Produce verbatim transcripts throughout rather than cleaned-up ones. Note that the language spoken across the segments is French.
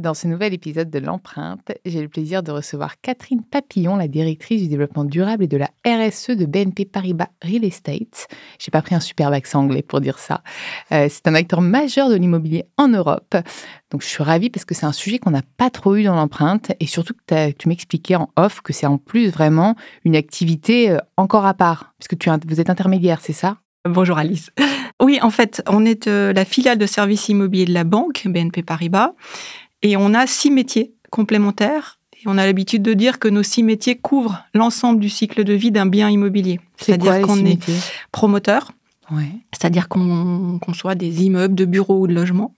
Dans ce nouvel épisode de L'Empreinte, j'ai le plaisir de recevoir Catherine Papillon, la directrice du développement durable et de la R S E de B N P Paribas Real Estate. J'ai pas pris un superbe accent anglais pour dire ça. Euh, c'est un acteur majeur de l'immobilier en Europe. Donc je suis ravie parce que c'est un sujet qu'on n'a pas trop eu dans L'Empreinte et surtout que tu m'expliquais en off que c'est en plus vraiment une activité encore à part parce que tu, vous êtes intermédiaire, c'est ça ? Bonjour Alice. Oui, en fait, on est de la filiale de services immobiliers de la banque B N P Paribas. Et on a six métiers complémentaires. Et on a l'habitude de dire que nos six métiers couvrent l'ensemble du cycle de vie d'un bien immobilier. C'est C'est-à-dire qu'on est promoteur, ouais. C'est-à-dire qu'on conçoit des immeubles de bureaux ou de logements.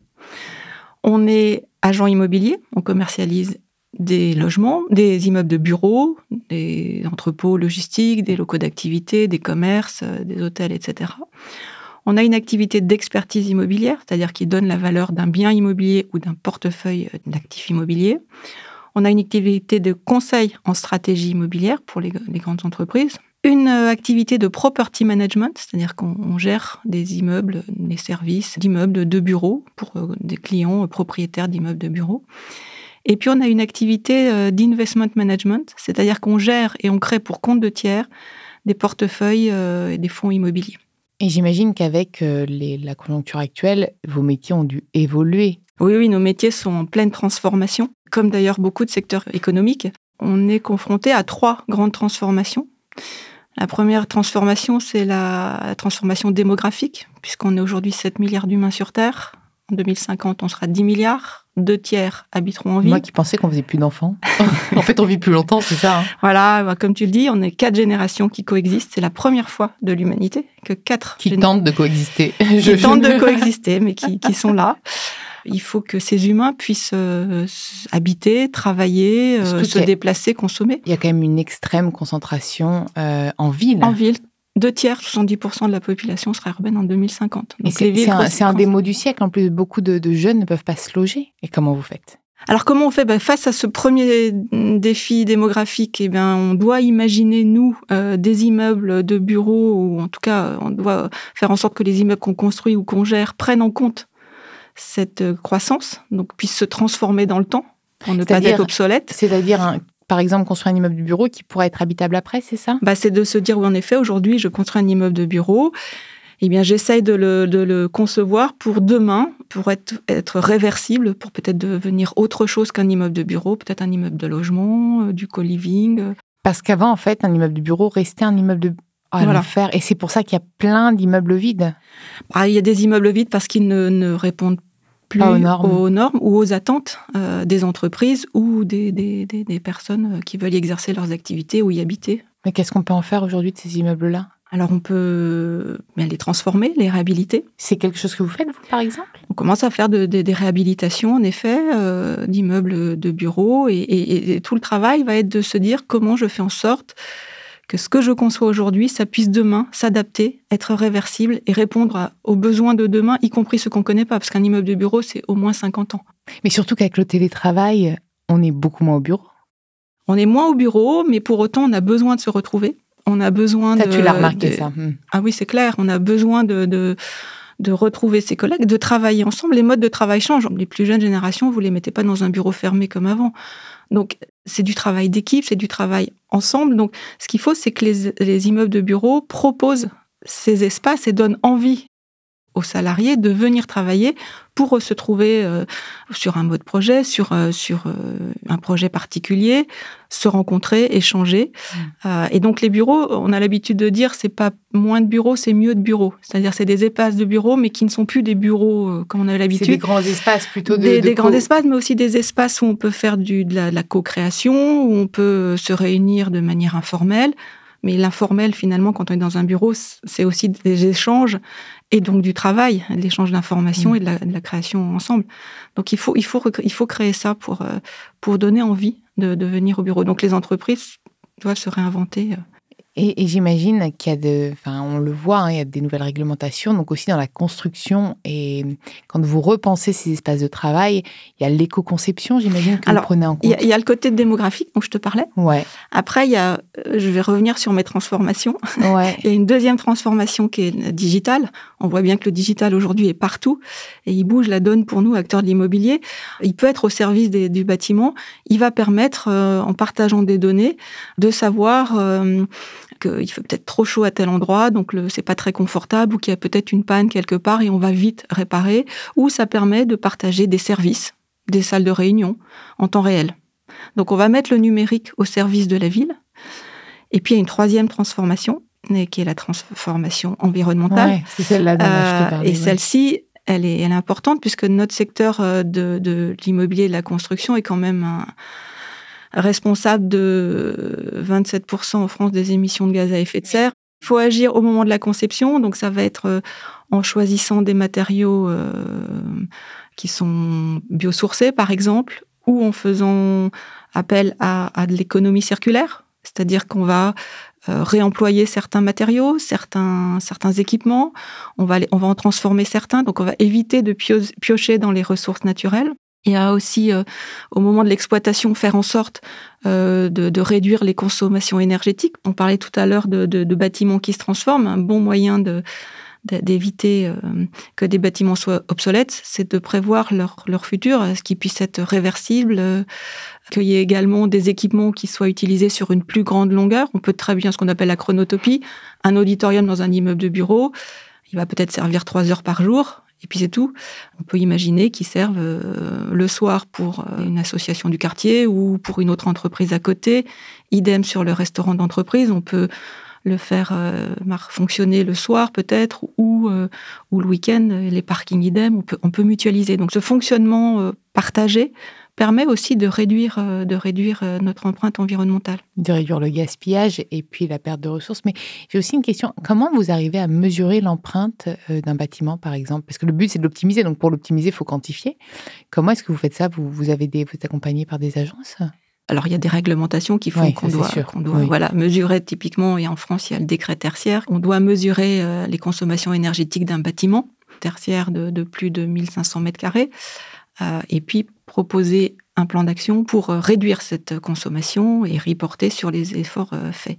On est agent immobilier, on commercialise des logements, des immeubles de bureaux, des entrepôts logistiques, des locaux d'activité, des commerces, des hôtels, et cetera. On a une activité d'expertise immobilière, c'est-à-dire qui donne la valeur d'un bien immobilier ou d'un portefeuille d'actifs immobiliers. On a une activité de conseil en stratégie immobilière pour les, les grandes entreprises. Une activité de property management, c'est-à-dire qu'on gère des immeubles, des services d'immeubles de bureaux pour des clients propriétaires d'immeubles de bureaux. Et puis, on a une activité d'investment management, c'est-à-dire qu'on gère et on crée pour compte de tiers des portefeuilles et des fonds immobiliers. Et j'imagine qu'avec les, la conjoncture actuelle, vos métiers ont dû évoluer. Oui, oui, nos métiers sont en pleine transformation, comme d'ailleurs beaucoup de secteurs économiques. On est confronté à trois grandes transformations. La première transformation, c'est la transformation démographique, puisqu'on est aujourd'hui sept milliards d'humains sur Terre. En deux mille cinquante, on sera dix milliards. Deux tiers habiteront en ville. Moi qui pensais qu'on faisait plus d'enfants. En fait, on vit plus longtemps, c'est ça. Hein. Voilà, comme tu le dis, on est quatre générations qui coexistent. C'est la première fois de l'humanité que quatre... Qui géné- tentent de coexister. Qui je tentent je... de coexister, mais qui, qui sont là. Il faut que ces humains puissent euh, habiter, travailler, euh, se déplacer, consommer. Il y a quand même une extrême concentration euh, en ville. En ville. Deux tiers, soixante-dix pour cent de la population sera urbaine en deux mille cinquante. Donc c'est, villes, c'est, un, c'est un des mots du siècle. En plus, beaucoup de, de jeunes ne peuvent pas se loger. Et comment vous faites ? Alors, comment on fait ? Ben, face à ce premier défi démographique, eh bien, on doit imaginer, nous, euh, des immeubles de bureaux, ou en tout cas, on doit faire en sorte que les immeubles qu'on construit ou qu'on gère prennent en compte cette croissance, donc puissent se transformer dans le temps, pour ne pas être obsolètes. C'est-à-dire... Un... Par exemple, construire un immeuble de bureau qui pourrait être habitable après, c'est ça ? Bah, c'est de se dire, oui, en effet, aujourd'hui, je construis un immeuble de bureau. Eh bien, j'essaye de le, de le concevoir pour demain, pour être, être réversible, pour peut-être devenir autre chose qu'un immeuble de bureau, peut-être un immeuble de logement, euh, du co-living. Parce qu'avant, en fait, un immeuble de bureau restait un immeuble de... Ah, voilà. L'enfer. Et c'est pour ça qu'il y a plein d'immeubles vides. Bah, il y a des immeubles vides parce qu'ils ne, ne répondent pas. Plus aux normes. aux normes ou aux attentes euh, des entreprises ou des, des, des, des personnes qui veulent y exercer leurs activités ou y habiter. Mais qu'est-ce qu'on peut en faire aujourd'hui de ces immeubles-là ? Alors, on peut bien, les transformer, les réhabiliter. C'est quelque chose que vous faites, vous, par exemple ? On commence à faire de, de, des réhabilitations, en effet, euh, d'immeubles de bureaux. Et, et, et tout le travail va être de se dire comment je fais en sorte que ce que je conçois aujourd'hui, ça puisse demain s'adapter, être réversible et répondre à, aux besoins de demain, y compris ceux qu'on ne connaît pas, parce qu'un immeuble de bureau, c'est au moins cinquante ans. Mais surtout qu'avec le télétravail, on est beaucoup moins au bureau. On est moins au bureau, mais pour autant, on a besoin de se retrouver. On a besoin ça, de... Tu l'as remarqué, de... ça. Ah oui, c'est clair. On a besoin de, de, de retrouver ses collègues, de travailler ensemble. Les modes de travail changent. Les plus jeunes générations, vous ne les mettez pas dans un bureau fermé comme avant. Donc, c'est du travail d'équipe, c'est du travail ensemble. Donc, ce qu'il faut, c'est que les, les immeubles de bureaux proposent ces espaces et donne envie aux salariés de venir travailler pour se trouver euh, sur un mot de projet, sur, euh, sur euh, un projet particulier, se rencontrer, échanger. Mmh. Euh, et donc les bureaux, on a l'habitude de dire, c'est pas moins de bureaux, c'est mieux de bureaux. C'est-à-dire c'est des espaces de bureaux, mais qui ne sont plus des bureaux euh, comme on avait l'habitude. C'est des grands espaces plutôt de... Des, de des co- grands espaces, mais aussi des espaces où on peut faire du, de, la, de la co-création, où on peut se réunir de manière informelle. Mais l'informel, finalement, quand on est dans un bureau, c'est aussi des échanges et donc du travail, de l'échange d'informations mmh. et de la, de la création ensemble. Donc, il faut, il faut, il faut créer ça pour, pour donner envie de, de venir au bureau. Donc, les entreprises doivent se réinventer. Et, et j'imagine qu'il y a de... Enfin, on le voit, hein, il y a des nouvelles réglementations, donc aussi dans la construction. Et quand vous repensez ces espaces de travail, il y a l'éco-conception, j'imagine, que Alors, vous prenez en compte. Il y, y a le côté démographique dont je te parlais. Ouais. Après, il y a... Je vais revenir sur mes transformations. Ouais. Il y a une deuxième transformation qui est digitale. On voit bien que le digital, aujourd'hui, est partout. Et il bouge la donne pour nous, acteurs de l'immobilier. Il peut être au service des, du bâtiment. Il va permettre, euh, en partageant des données, de savoir... Euh, qu'il fait peut-être trop chaud à tel endroit, donc le, c'est pas très confortable, ou qu'il y a peut-être une panne quelque part et on va vite réparer, ou ça permet de partager des services, des salles de réunion en temps réel. Donc on va mettre le numérique au service de la ville. Et puis il y a une troisième transformation, qui est la transformation environnementale. Ouais, c'est celle-là dont euh, je te parlais, et ouais. Celle-ci, elle est, elle est importante, puisque notre secteur de, de l'immobilier et de la construction est quand même un... responsable de vingt-sept pour cent en France des émissions de gaz à effet de serre. Il faut agir au moment de la conception, donc ça va être en choisissant des matériaux euh, qui sont biosourcés, par exemple, ou en faisant appel à, à de l'économie circulaire, c'est-à-dire qu'on va euh, réemployer certains matériaux, certains, certains équipements, on va, les, on va en transformer certains, donc on va éviter de pio- piocher dans les ressources naturelles. Il y a aussi, euh, au moment de l'exploitation, faire en sorte euh, de, de réduire les consommations énergétiques. On parlait tout à l'heure de, de, de bâtiments qui se transforment. Un bon moyen de, de, d'éviter euh, que des bâtiments soient obsolètes, c'est de prévoir leur, leur futur, ce qui puisse être réversible, euh, qu'il y ait également des équipements qui soient utilisés sur une plus grande longueur. On peut très bien, ce qu'on appelle la chronotopie, un auditorium dans un immeuble de bureau, il va peut-être servir trois heures par jour. Et puis c'est tout. On peut imaginer qu'ils servent euh, le soir pour euh, une association du quartier ou pour une autre entreprise à côté. Idem sur le restaurant d'entreprise, on peut le faire euh, fonctionner le soir peut-être ou, euh, ou le week-end, les parkings idem, on peut, on peut mutualiser. Donc ce fonctionnement euh, partagé permet aussi de réduire, euh, de réduire notre empreinte environnementale. De réduire le gaspillage et puis la perte de ressources. Mais j'ai aussi une question, comment vous arrivez à mesurer l'empreinte euh, d'un bâtiment par exemple ? Parce que le but c'est de l'optimiser, donc pour l'optimiser il faut quantifier. Comment est-ce que vous faites ça ? vous, vous, avez des, vous êtes accompagné par des agences ? Alors, il y a des réglementations qui font oui, qu'on doit, qu'on doit oui. voilà, mesurer typiquement, et en France, il y a le décret tertiaire, on doit mesurer euh, les consommations énergétiques d'un bâtiment tertiaire de, de plus de mille cinq cents mètres euh, carrés, et puis proposer un plan d'action pour euh, réduire cette consommation et reporter sur les efforts euh, faits.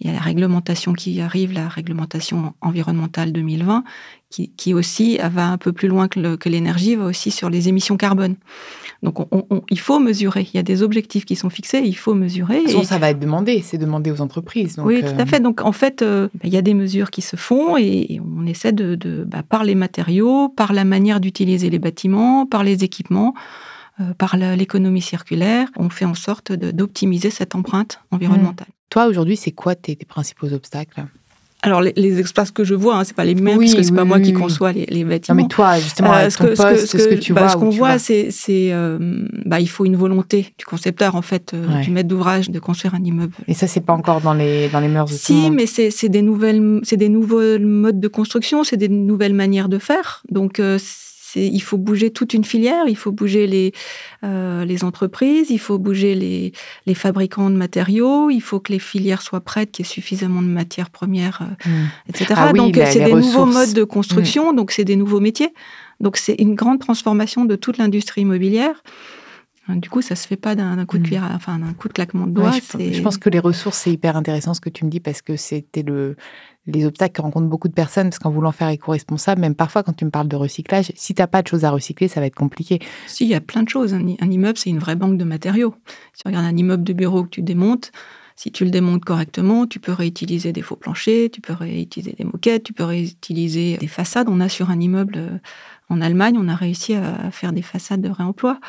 Il y a la réglementation qui arrive, la réglementation environnementale deux mille vingt, qui, qui aussi va un peu plus loin que, le, que l'énergie, va aussi sur les émissions carbone. Donc, on, on, il faut mesurer. Il y a des objectifs qui sont fixés, il faut mesurer. De toute façon, et... ça va être demandé, c'est demandé aux entreprises. Donc, oui, tout à fait. Donc, en fait, euh, il y a des mesures qui se font et on essaie de, de bah, par les matériaux, par la manière d'utiliser les bâtiments, par les équipements, euh, par la, l'économie circulaire, on fait en sorte de, d'optimiser cette empreinte environnementale. Mmh. Toi, aujourd'hui, c'est quoi tes, tes principaux obstacles ? Alors, les, les espaces que je vois, hein, c'est pas les mêmes, oui, parce que c'est oui, pas oui, moi oui. qui conçois les, les bâtiments. Non, mais toi, justement, avec euh, ton que, poste, ce que, ce que, ce que tu bah, vois... Ce qu'on voit, vas... c'est... c'est euh, bah, il faut une volonté du concepteur, en fait, euh, ouais. du maître d'ouvrage, de construire un immeuble. Et ça, c'est pas encore dans les, dans les mœurs de si, tout le monde. Si, mais c'est, c'est, des nouvelles, c'est des nouveaux modes de construction, c'est des nouvelles manières de faire. Donc, euh, c'est, il faut bouger toute une filière, il faut bouger les, euh, les entreprises, il faut bouger les, les fabricants de matériaux, il faut que les filières soient prêtes, qu'il y ait suffisamment de matières premières, euh, mmh. et cetera. Ah oui, donc, là, c'est des ressources. Nouveaux modes de construction, mmh. donc c'est des nouveaux métiers. Donc, c'est une grande transformation de toute l'industrie immobilière. Du coup, ça se fait pas d'un, d'un coup de cuillère, mmh. enfin d'un coup de claquement de doigts. Ouais, je, je pense que les ressources, c'est hyper intéressant ce que tu me dis, parce que c'était le... les obstacles que rencontrent beaucoup de personnes, parce qu'en voulant faire éco-responsable, même parfois quand tu me parles de recyclage, si tu n'as pas de choses à recycler, ça va être compliqué. Si, il y a plein de choses. Un, un immeuble, c'est une vraie banque de matériaux. Si tu regardes un immeuble de bureau que tu démontes, Si tu le démontes correctement, tu peux réutiliser des faux planchers, tu peux réutiliser des moquettes, tu peux réutiliser des façades. On a sur un immeuble en Allemagne, on a réussi à faire des façades de réemploi.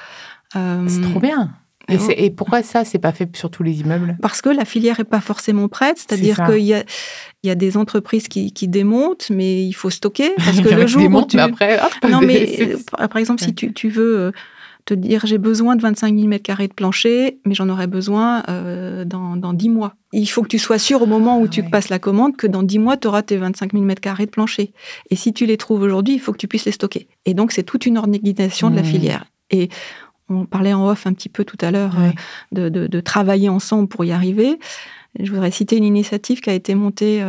Euh... C'est trop bien. Et, c'est, et pourquoi ça, c'est pas fait sur tous les immeubles ? Parce que la filière est pas forcément prête, c'est-à-dire c'est qu'il y a, il y a des entreprises qui, qui démontent, mais il faut stocker parce que le jour démonte, où tu... mais après, hop, non mais c'est... par exemple si tu, tu veux te dire j'ai besoin de vingt-cinq mille m² de plancher, mais j'en aurai besoin euh, dans dans dix mois. Il faut que tu sois sûr au moment où ah, tu ouais. passes la commande que dans dix mois tu auras tes vingt-cinq mille m² de plancher. Et si tu les trouves aujourd'hui, il faut que tu puisses les stocker. Et donc c'est toute une organisation mmh. de la filière. Et on parlait en off un petit peu tout à l'heure oui. de, de, de travailler ensemble pour y arriver. Je voudrais citer une initiative qui a été montée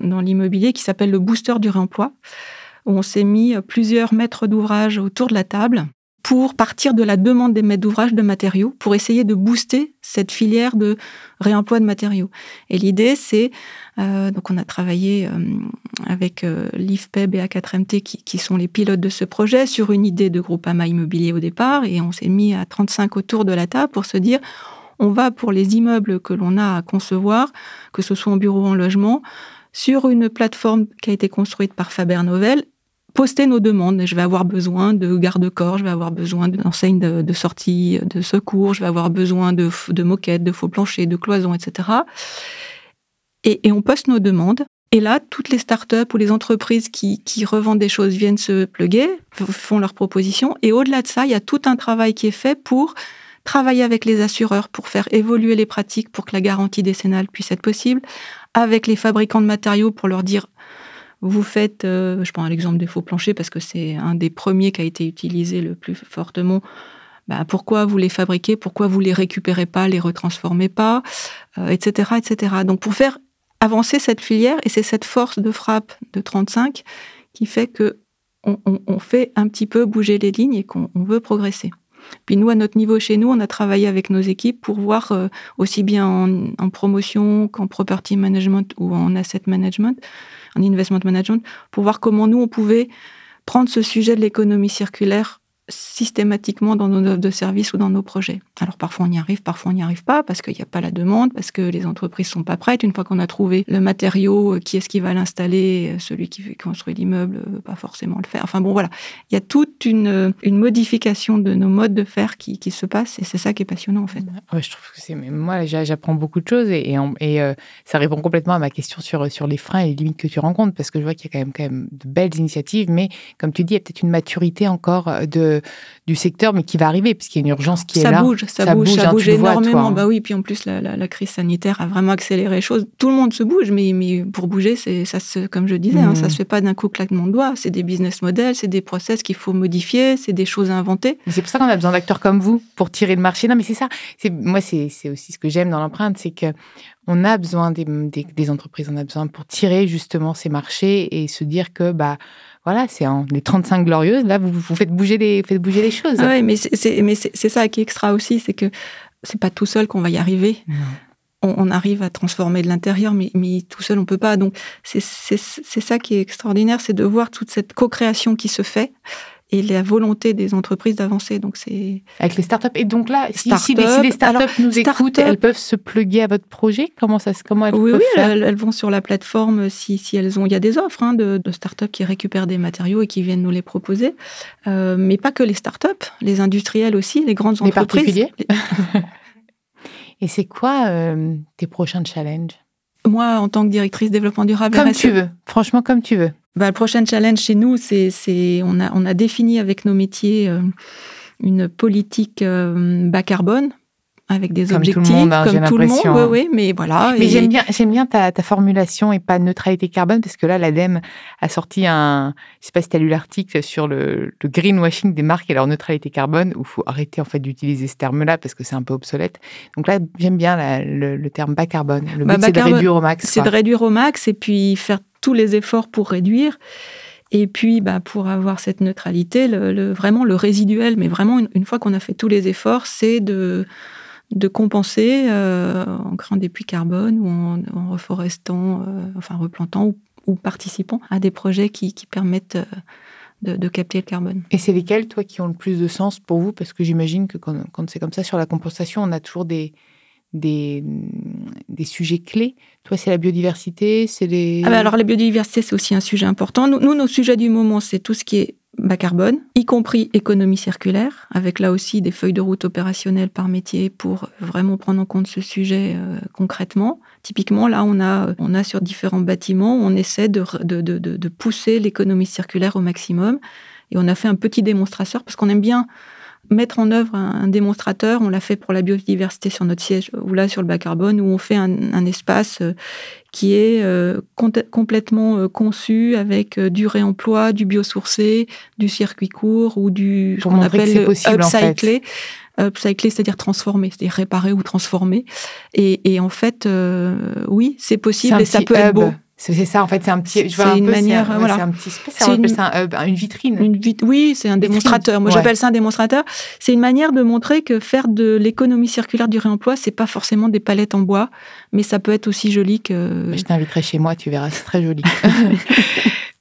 dans l'immobilier qui s'appelle le booster du réemploi, où on s'est mis plusieurs maîtres d'ouvrage autour de la table pour partir de la demande des maîtres d'ouvrage de matériaux, pour essayer de booster cette filière de réemploi de matériaux. Et l'idée, c'est... Euh, donc, on a travaillé euh, avec euh, l'I F P E B et A quatre M T, qui, qui sont les pilotes de ce projet, sur une idée de Groupama Immobilier au départ, et on s'est mis à trente-cinq autour de la table pour se dire, on va, pour les immeubles que l'on a à concevoir, que ce soit en bureau ou en logement, sur une plateforme qui a été construite par Faber Novel, poster nos demandes. Je vais avoir besoin de garde-corps, je vais avoir besoin d'enseignes de, de sortie, de secours, je vais avoir besoin de, de moquettes, de faux planchers, de cloisons, et cetera. Et, et on poste nos demandes. Et là, toutes les startups ou les entreprises qui, qui revendent des choses viennent se pluguer, font leurs propositions. Et au-delà de ça, il y a tout un travail qui est fait pour travailler avec les assureurs, pour faire évoluer les pratiques, pour que la garantie décennale puisse être possible, avec les fabricants de matériaux pour leur dire... Vous faites, euh, je prends l'exemple des faux planchers parce que c'est un des premiers qui a été utilisé le plus fortement. Bah, pourquoi vous les fabriquez ? Pourquoi vous les récupérez pas, les retransformez pas, euh, et cetera, et cetera. Donc pour faire avancer cette filière, et c'est cette force de frappe de trente-cinq qui fait que on, on, on fait un petit peu bouger les lignes et qu'on on veut progresser. Puis nous, à notre niveau chez nous, on a travaillé avec nos équipes pour voir euh, aussi bien en, en promotion qu'en property management ou en asset management, en investment management, pour voir comment nous, on pouvait prendre ce sujet de l'économie circulaire systématiquement dans nos offres de services ou dans nos projets. Alors parfois on y arrive, parfois on n'y arrive pas, parce qu'il n'y a pas la demande, parce que les entreprises ne sont pas prêtes. Une fois qu'on a trouvé le matériau, qui est-ce qui va l'installer ? Celui qui construit l'immeuble ne veut pas forcément le faire. Enfin bon, voilà. Il y a toute une, une modification de nos modes de faire qui, qui se passe, et c'est ça qui est passionnant en fait. Ouais, je trouve que c'est... Moi, j'apprends beaucoup de choses, et, et, on, et euh, ça répond complètement à ma question sur, sur les freins et les limites que tu rencontres, parce que je vois qu'il y a quand même, quand même de belles initiatives, mais comme tu dis, il y a peut-être une maturité encore de... du secteur, mais qui va arriver, puisqu'il y a une urgence qui ça est là. Bouge, ça, ça bouge, bouge hein, ça bouge énormément. Vois, toi, hein. Bah oui, puis en plus, la, la, la crise sanitaire a vraiment accéléré les choses. Tout le monde se bouge, mais, mais pour bouger, c'est, ça se, comme je disais, mmh. hein, ça ne se fait pas d'un coup claquement de doigts. C'est des business models, c'est des process qu'il faut modifier, c'est des choses à inventer. Mais c'est pour ça qu'on a besoin d'acteurs comme vous, pour tirer le marché. Non, mais c'est ça. C'est, moi, c'est, c'est aussi ce que j'aime dans l'empreinte, c'est que on a besoin des, des, des entreprises, on a besoin pour tirer justement ces marchés et se dire que, bah, voilà, c'est en, les trente-cinq glorieuses, là, vous, vous faites bouger les, faites bouger les choses. Ah oui, mais, c'est, c'est, mais c'est, c'est ça qui est extra aussi, c'est que c'est pas tout seul qu'on va y arriver. Mmh. On, on arrive à transformer de l'intérieur, mais, mais tout seul, on peut pas. Donc, c'est, c'est, c'est ça qui est extraordinaire, c'est de voir toute cette co-création qui se fait et la volonté des entreprises d'avancer. Donc c'est... Avec les startups. Et donc là, si, si, les, si les startups Alors, nous start-up, écoutent, elles peuvent se pluguer à votre projet ? Comment, ça, comment elles oui, peuvent oui, faire ? Elles, elles vont sur la plateforme si, si elles ont... Il y a des offres hein, de, de startups qui récupèrent des matériaux et qui viennent nous les proposer. Euh, mais pas que les startups, les industriels aussi, les grandes les entreprises. Les particuliers. Et c'est quoi euh, tes prochains challenges ? Moi, en tant que directrice développement durable... Comme R S E, tu veux. Franchement, comme tu veux. Bah, le prochain challenge chez nous, c'est, c'est on a on a défini avec nos métiers euh, une politique euh, bas carbone avec des comme objectifs tout le monde, hein, comme j'ai tout l'impression. Le monde. Oui, oui, mais voilà. Mais et... j'aime bien j'aime bien ta ta formulation et pas neutralité carbone parce que là l'ADEME a sorti un je sais pas si t'as lu l'article sur le, le greenwashing des marques et leur neutralité carbone où faut arrêter en fait d'utiliser ce terme-là parce que c'est un peu obsolète. Donc là j'aime bien la, le, le terme bas carbone. Le but bah, c'est carbone, de réduire au max. C'est quoi. De réduire au max et puis faire tous les efforts pour réduire. Et puis, bah, pour avoir cette neutralité, le, le, vraiment le résiduel, mais vraiment, une, une fois qu'on a fait tous les efforts, c'est de, de compenser euh, en créant des puits carbone ou en, en reforestant, euh, enfin replantant ou, ou participant à des projets qui, qui permettent de, de capter le carbone. Et c'est lesquels, toi, qui ont le plus de sens pour vous ? Parce que j'imagine que quand, quand c'est comme ça, sur la compensation, on a toujours des... des, des sujets clés? Toi, c'est la biodiversité, c'est les... Ah ben alors, la biodiversité, c'est aussi un sujet important. Nous, nous, nos sujets du moment, c'est tout ce qui est bas carbone, y compris économie circulaire, avec là aussi des feuilles de route opérationnelles par métier pour vraiment prendre en compte ce sujet euh, concrètement. Typiquement, là, on a, on a sur différents bâtiments, on essaie de, de, de, de pousser l'économie circulaire au maximum. Et on a fait un petit démonstrateur, parce qu'on aime bien mettre en œuvre un, un démonstrateur. On l'a fait pour la biodiversité sur notre siège, ou là, sur le bas carbone, où on fait un, un espace euh, qui est euh, com- complètement euh, conçu avec euh, du réemploi, du biosourcé, du circuit court, ou du... Pour qu'on appelle le upcyclé. En fait. Upcycler, c'est-à-dire transformer, c'est-à-dire réparer ou transformer. Et, et en fait, euh, oui, c'est possible c'est et ça peut hub. Être beau. C'est ça, en fait, c'est un petit... Je vois c'est un une peu, manière... C'est un, voilà. c'est un petit espace, c'est une, ça un hub, une vitrine. Une vit... Oui, c'est un vitrine. Démonstrateur. Moi, ouais. j'appelle ça un démonstrateur. C'est une manière de montrer que faire de l'économie circulaire du réemploi, c'est pas forcément des palettes en bois, mais ça peut être aussi joli que... Je t'inviterai chez moi, tu verras, c'est très joli.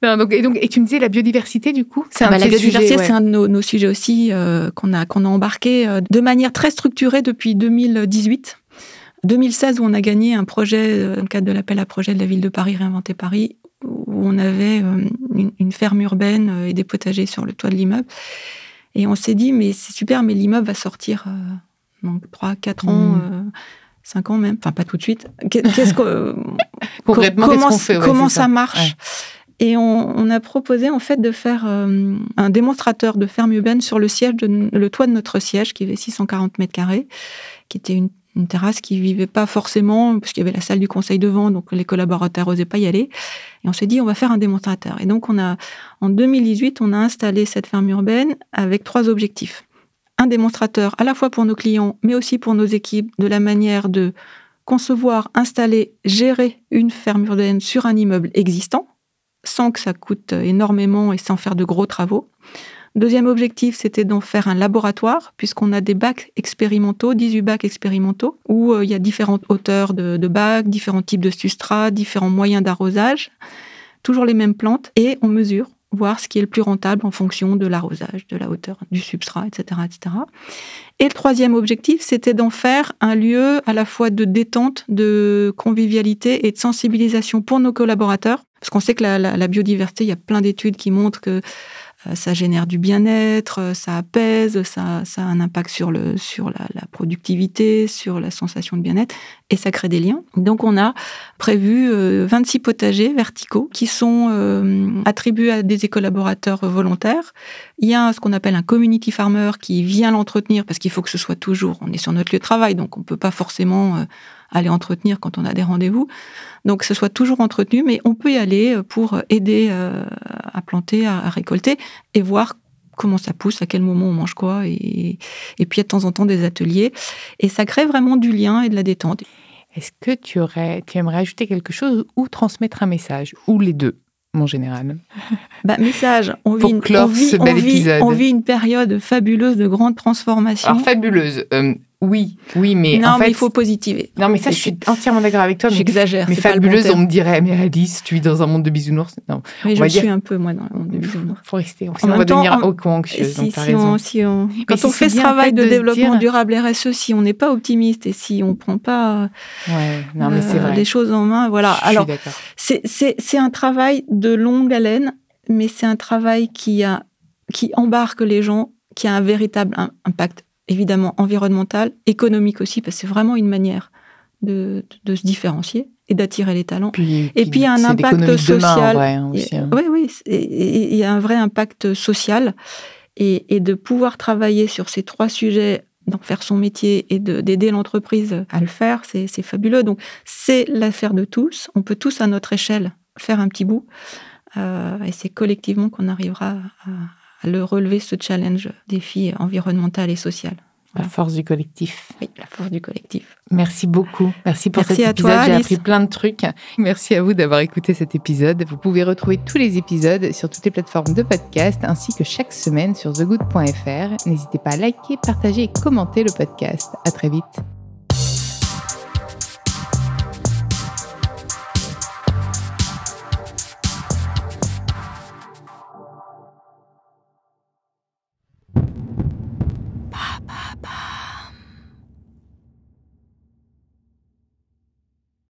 Non, donc, et, donc, et tu me disais la biodiversité, du coup c'est ah un bah, La biodiversité, sujet, ouais. c'est un de nos, nos sujets aussi euh, qu'on a, qu'on a embarqué euh, de manière très structurée depuis deux mille dix-huit. deux mille seize, où on a gagné un projet, dans le cadre de l'appel à projet de la ville de Paris, Réinventer Paris, où on avait une, une ferme urbaine et des potagers sur le toit de l'immeuble. Et on s'est dit, mais c'est super, mais l'immeuble va sortir dans trois, quatre ans, mmh. cinq ans même, enfin pas tout de suite. Qu'est-ce que, Concrètement, comment, qu'est-ce qu'on fait ouais, Comment ça, ça marche ouais. Et on, on a proposé en fait de faire euh, un démonstrateur de ferme urbaine sur le, siège de, le toit de notre siège, qui avait six cent quarante mètres carrés, qui était une une terrasse qui ne vivait pas forcément, parce qu'il y avait la salle du conseil devant, donc les collaborateurs n'osaient pas y aller. Et on s'est dit, on va faire un démonstrateur. Et donc, on a, en deux mille dix-huit, on a installé cette ferme urbaine avec trois objectifs. Un démonstrateur, à la fois pour nos clients, mais aussi pour nos équipes, de la manière de concevoir, installer, gérer une ferme urbaine sur un immeuble existant, sans que ça coûte énormément et sans faire de gros travaux. Deuxième objectif, c'était d'en faire un laboratoire, puisqu'on a des bacs expérimentaux, dix-huit bacs expérimentaux, où euh, il y a différentes hauteurs de, de bacs, différents types de substrats, différents moyens d'arrosage, toujours les mêmes plantes, et on mesure, voir ce qui est le plus rentable en fonction de l'arrosage, de la hauteur, du substrat, et cetera, et cetera. Et le troisième objectif, c'était d'en faire un lieu à la fois de détente, de convivialité et de sensibilisation pour nos collaborateurs, parce qu'on sait que la, la, la biodiversité, il y a plein d'études qui montrent que ça génère du bien-être, ça apaise, ça, ça a un impact sur, le, sur la, la productivité, sur la sensation de bien-être, et ça crée des liens. Donc, on a prévu vingt-six potagers verticaux qui sont euh, attribués à des collaborateurs volontaires. Il y a ce qu'on appelle un community farmer qui vient l'entretenir, parce qu'il faut que ce soit toujours... On est sur notre lieu de travail, donc on ne peut pas forcément... Euh, aller entretenir quand on a des rendez-vous. Donc, que ce soit toujours entretenu, mais on peut y aller pour aider euh, à planter, à, à récolter et voir comment ça pousse, à quel moment on mange quoi. Et, et puis, il y a de temps en temps des ateliers. Et ça crée vraiment du lien et de la détente. Est-ce que tu, aurais, tu aimerais ajouter quelque chose ou transmettre un message, ou les deux, en général? Bah, message, on vit, une, on, vit, on, vit, on vit une période fabuleuse de grande transformation. Alors, fabuleuse euh... Oui, oui, mais non, en fait... Non, mais il faut positiver. Non, mais ça, c'est... je suis entièrement d'accord avec toi. Mais, j'exagère, mais c'est fabuleuse, pas le bon on me dirait, mais Alice, tu vis dans un monde de bisounours. Non, mais on je va dire... suis un peu, moi, dans le monde de bisounours. Il faut rester, on, en on va temps, devenir co-anxieuse, si, donc t'as si raison. On, si on... Quand si on fait ce travail de, de développement dire... durable R S E, si on n'est pas optimiste et si on ne prend pas ouais, non, mais euh, c'est vrai. Les choses en main, voilà. Je Alors, suis d'accord. C'est, c'est, c'est un travail de longue haleine, mais c'est un travail qui, a, qui embarque les gens, qui a un véritable impact évidemment environnementale, économique aussi, parce que c'est vraiment une manière de, de, de se différencier et d'attirer les talents. Puis, et puis, il y a un impact social. Demain, vrai, et, oui, oui, il y a un vrai impact social. Et, et de pouvoir travailler sur ces trois sujets, d'en faire son métier et de, d'aider l'entreprise à le faire, c'est, c'est fabuleux. Donc, c'est l'affaire de tous. On peut tous, à notre échelle, faire un petit bout. Euh, et c'est collectivement qu'on arrivera à... à le relever, ce challenge, défi environnemental et social. Voilà. La force du collectif. Oui, la force du collectif. Merci beaucoup. Merci pour Merci cet épisode. Toi, j'ai appris plein de trucs. Merci à vous d'avoir écouté cet épisode. Vous pouvez retrouver tous les épisodes sur toutes les plateformes de podcast, ainsi que chaque semaine sur the good point f r. N'hésitez pas à liker, partager et commenter le podcast. À très vite.